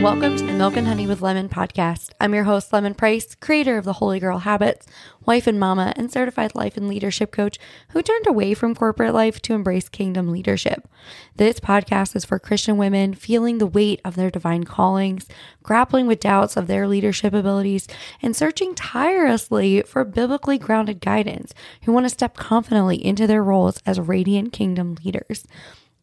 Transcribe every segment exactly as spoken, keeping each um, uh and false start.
Welcome to the Milk and Honey with Lemon podcast. I'm your host, Lemon Price, creator of the Holy Girl Habits, wife and mama, and certified life and leadership coach who turned away from corporate life to embrace kingdom leadership. This podcast is for Christian women feeling the weight of their divine callings, grappling with doubts of their leadership abilities, and searching tirelessly for biblically grounded guidance who want to step confidently into their roles as radiant kingdom leaders.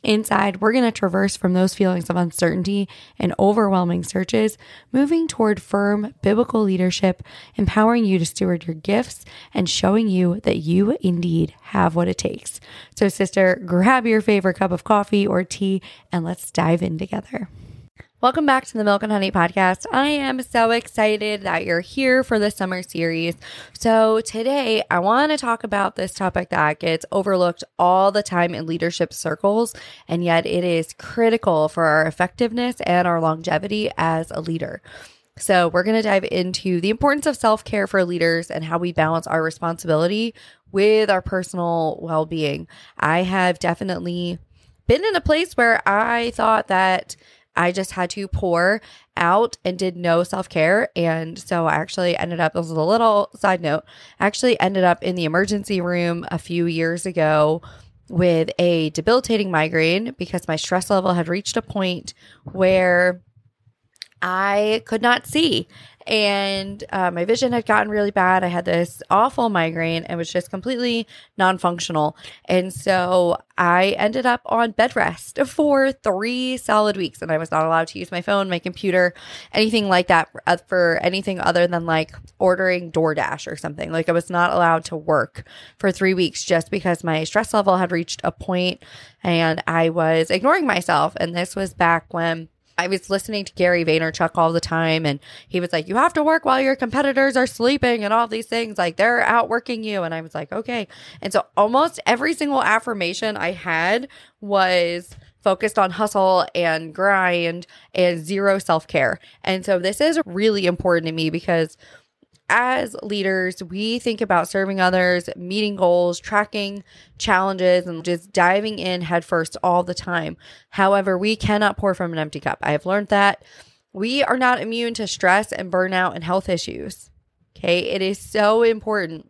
Inside, we're going to traverse from those feelings of uncertainty and overwhelming searches, moving toward firm biblical leadership, empowering you to steward your gifts, and showing you that you indeed have what it takes. So sister, grab your favorite cup of coffee or tea, and let's dive in together. Welcome back to the Milk and Honey podcast. I am so excited that you're here for the summer series. So today I want to talk about this topic that gets overlooked all the time in leadership circles, and yet it is critical for our effectiveness and our longevity as a leader. So we're going to dive into the importance of self-care for leaders and how we balance our responsibility with our personal well-being. I have definitely been in a place where I thought that I just had to pour out and did no self-care. And so I actually ended up, this was a little side note, actually ended up in the emergency room a few years ago with a debilitating migraine because my stress level had reached a point where I could not see. And uh, my vision had gotten really bad. I had this awful migraine and was just completely non-functional. And so I ended up on bed rest for three solid weeks, and I was not allowed to use my phone, my computer, anything like that for anything other than like ordering DoorDash or something. Like I was not allowed to work for three weeks just because my stress level had reached a point and I was ignoring myself. And this was back when I was listening to Gary Vaynerchuk all the time, and he was like, you have to work while your competitors are sleeping and all these things, like they're outworking you. And I was like, okay. And so almost every single affirmation I had was focused on hustle and grind and zero self-care. And so this is really important to me because as leaders, we think about serving others, meeting goals, tracking challenges, and just diving in headfirst all the time. However, we cannot pour from an empty cup. I have learned that we are not immune to stress and burnout and health issues. Okay, it is so important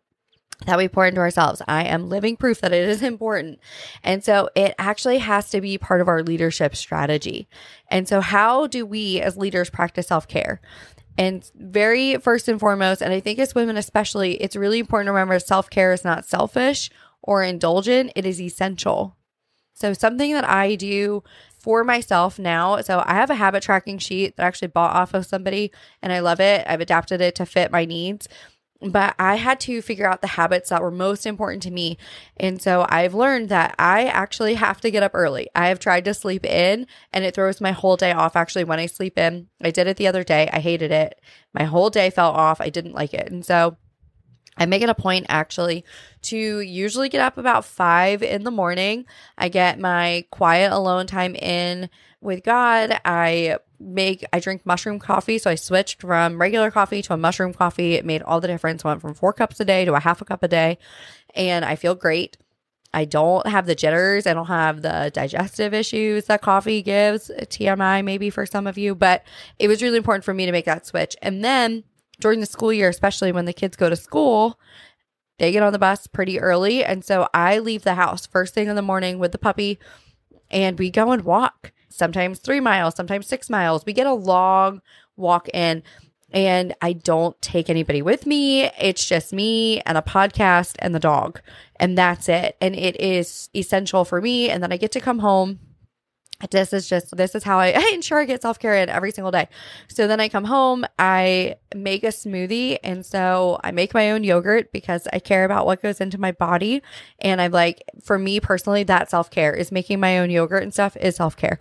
that we pour into ourselves. I am living proof that it is important. And so it actually has to be part of our leadership strategy. And so how do we as leaders practice self-care? And very first and foremost, and I think as women especially, it's really important to remember self-care is not selfish or indulgent. It is essential. So something that I do for myself now, so I have a habit tracking sheet that I actually bought off of somebody, and I love it. I've adapted it to fit my needs. But I had to figure out the habits that were most important to me. And so I've learned that I actually have to get up early. I have tried to sleep in, and it throws my whole day off actually when I sleep in. I did it the other day. I hated it. My whole day fell off. I didn't like it. And so I make it a point actually to usually get up about five in the morning. I get my quiet alone time in with God. I make, I drink mushroom coffee. So I switched from regular coffee to a mushroom coffee. It made all the difference. Went from four cups a day to a half a cup a day. And I feel great. I don't have the jitters. I don't have the digestive issues that coffee gives, T M I maybe for some of you, but it was really important for me to make that switch. And then during the school year, especially when the kids go to school, they get on the bus pretty early. And so I leave the house first thing in the morning with the puppy, and we go and walk, sometimes three miles, sometimes six miles. We get a long walk in, and I don't take anybody with me. It's just me and a podcast and the dog, and that's it. And it is essential for me. And then I get to come home. This is just, this is how I, I ensure I get self-care in every single day. So then I come home, I make a smoothie. And so I make my own yogurt because I care about what goes into my body. And I'm like, for me personally, that self-care is making my own yogurt and stuff is self-care.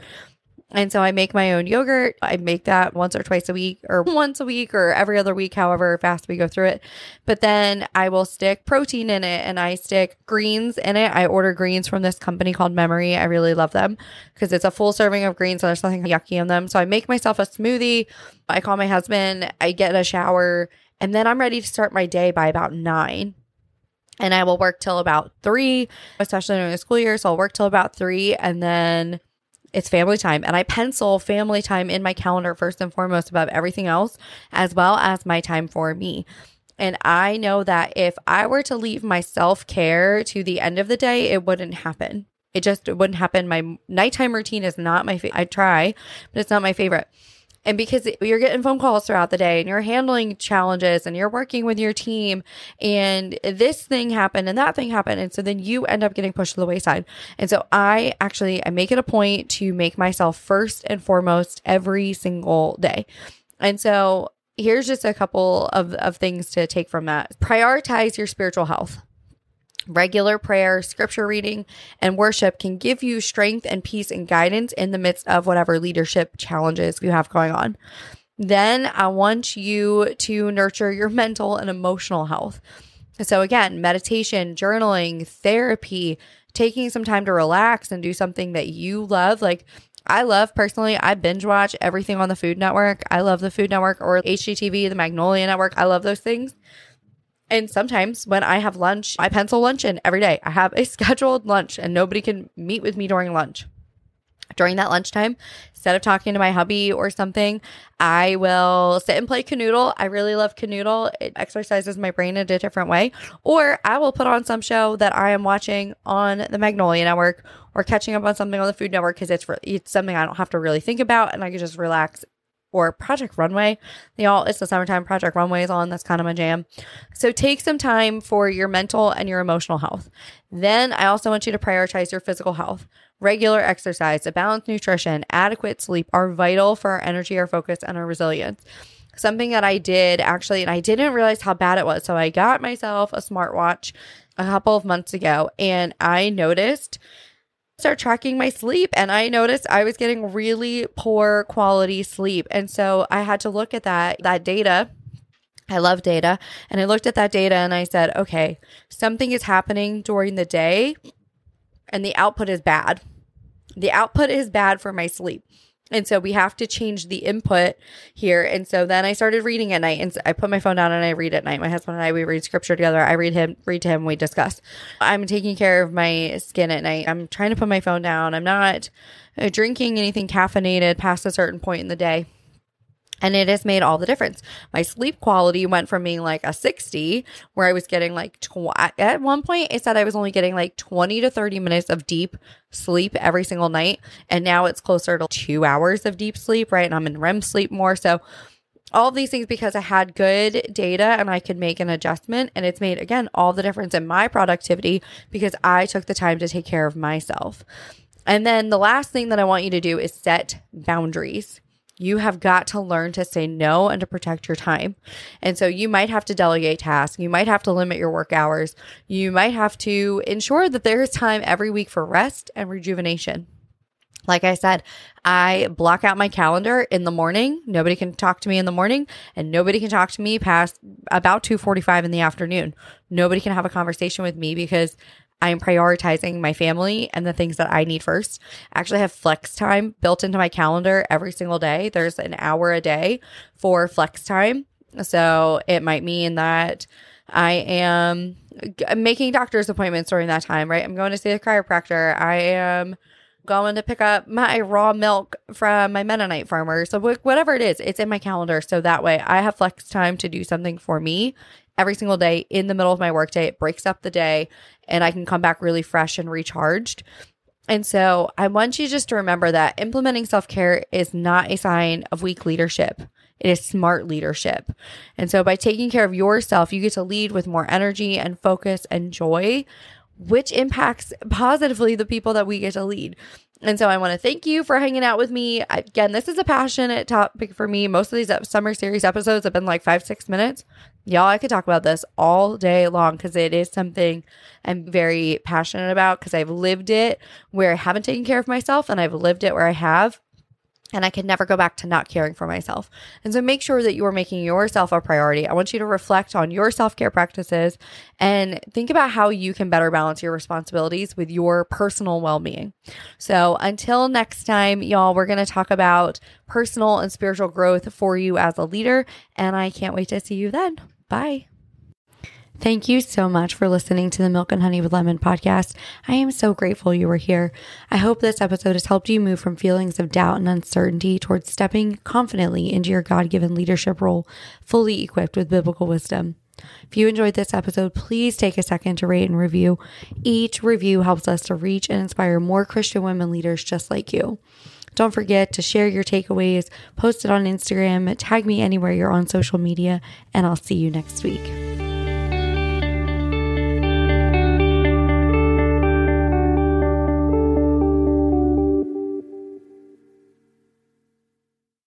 And so I make my own yogurt. I make that once or twice a week or once a week or every other week, however fast we go through it. But then I will stick protein in it, and I stick greens in it. I order greens from this company called Memory. I really love them because it's a full serving of greens, so there's nothing yucky in them. So I make myself a smoothie. I call my husband. I get a shower, and then I'm ready to start my day by about nine. And I will work till about three, especially during the school year. So I'll work till about three, and then It's family time. And I pencil family time in my calendar first and foremost above everything else, as well as my time for me. And I know that if I were to leave my self-care to the end of the day, it wouldn't happen. It just it wouldn't happen. My nighttime routine is not my favorite. I try, but it's not my favorite. And because you're getting phone calls throughout the day and you're handling challenges and you're working with your team and this thing happened and that thing happened. And so then you end up getting pushed to the wayside. And so I actually, I make it a point to make myself first and foremost every single day. And so here's just a couple of, of things to take from that. Prioritize your spiritual health. Regular prayer, scripture reading, and worship can give you strength and peace and guidance in the midst of whatever leadership challenges you have going on. Then I want you to nurture your mental and emotional health. So again, meditation, journaling, therapy, taking some time to relax and do something that you love. Like I love personally, I binge watch everything on the Food Network. I love the Food Network or H G T V, the Magnolia Network. I love those things. And sometimes when I have lunch, I pencil lunch in every day. I have a scheduled lunch and nobody can meet with me during lunch. During that lunchtime, instead of talking to my hubby or something, I will sit and play Kanoodle. I really love Kanoodle. It exercises my brain in a different way. Or I will put on some show that I am watching on the Magnolia Network or catching up on something on the Food Network because it's, re- it's something I don't have to really think about and I can just relax. Or Project Runway. Y'all, it's the summertime. Project Runway is on. That's kind of my jam. So take some time for your mental and your emotional health. Then I also want you to prioritize your physical health. Regular exercise, a balanced nutrition, adequate sleep are vital for our energy, our focus, and our resilience. Something that I did actually, and I didn't realize how bad it was. So I got myself a smartwatch a couple of months ago, and I noticed start tracking my sleep and I noticed I was getting really poor quality sleep. And so I had to look at that, that data. I love data. And I looked at that data and I said, okay, something is happening during the day and the output is bad. The output is bad for my sleep. And so we have to change the input here. And so then I started reading at night and so I put my phone down and I read at night. My husband and I, we read scripture together. I read him, read to him, we discuss. I'm taking care of my skin at night. I'm trying to put my phone down. I'm not uh, drinking anything caffeinated past a certain point in the day. And it has made all the difference. My sleep quality went from being like a sixty, where I was getting like, tw- at one point it said I was only getting like twenty to thirty minutes of deep sleep every single night. And now it's closer to two hours of deep sleep, right? And I'm in R E M sleep more. So all of these things because I had good data and I could make an adjustment. And it's made, again, all the difference in my productivity because I took the time to take care of myself. And then the last thing that I want you to do is set boundaries. You have got to learn to say no and to protect your time. And so you might have to delegate tasks. You might have to limit your work hours. You might have to ensure that there is time every week for rest and rejuvenation. Like I said, I block out my calendar in the morning. Nobody can talk to me in the morning and nobody can talk to me past about two forty-five in the afternoon. Nobody can have a conversation with me because I am prioritizing my family and the things that I need first. I actually have flex time built into my calendar every single day. There's an hour a day for flex time. So it might mean that I am making doctor's appointments during that time, right? I'm going to see the chiropractor. I am going to pick up my raw milk from my Mennonite farmer. So whatever it is, it's in my calendar. So that way I have flex time to do something for me every single day in the middle of my workday. It breaks up the day and I can come back really fresh and recharged. And so I want you just to remember that implementing self-care is not a sign of weak leadership. It is smart leadership. And so by taking care of yourself, you get to lead with more energy and focus and joy, which impacts positively the people that we get to lead. And so I want to thank you for hanging out with me. Again, this is a passionate topic for me. Most of these summer series episodes have been like five, six minutes. Y'all, I could talk about this all day long because it is something I'm very passionate about because I've lived it where I haven't taken care of myself and I've lived it where I have. And I can never go back to not caring for myself. And so make sure that you are making yourself a priority. I want you to reflect on your self-care practices and think about how you can better balance your responsibilities with your personal well-being. So until next time, y'all, we're going to talk about personal and spiritual growth for you as a leader. And I can't wait to see you then. Bye. Thank you so much for listening to the Milk and Honey with Lemon podcast. I am so grateful you were here. I hope this episode has helped you move from feelings of doubt and uncertainty towards stepping confidently into your God-given leadership role, fully equipped with biblical wisdom. If you enjoyed this episode, please take a second to rate and review. Each review helps us to reach and inspire more Christian women leaders just like you. Don't forget to share your takeaways, post it on Instagram, tag me anywhere you're on social media, and I'll see you next week.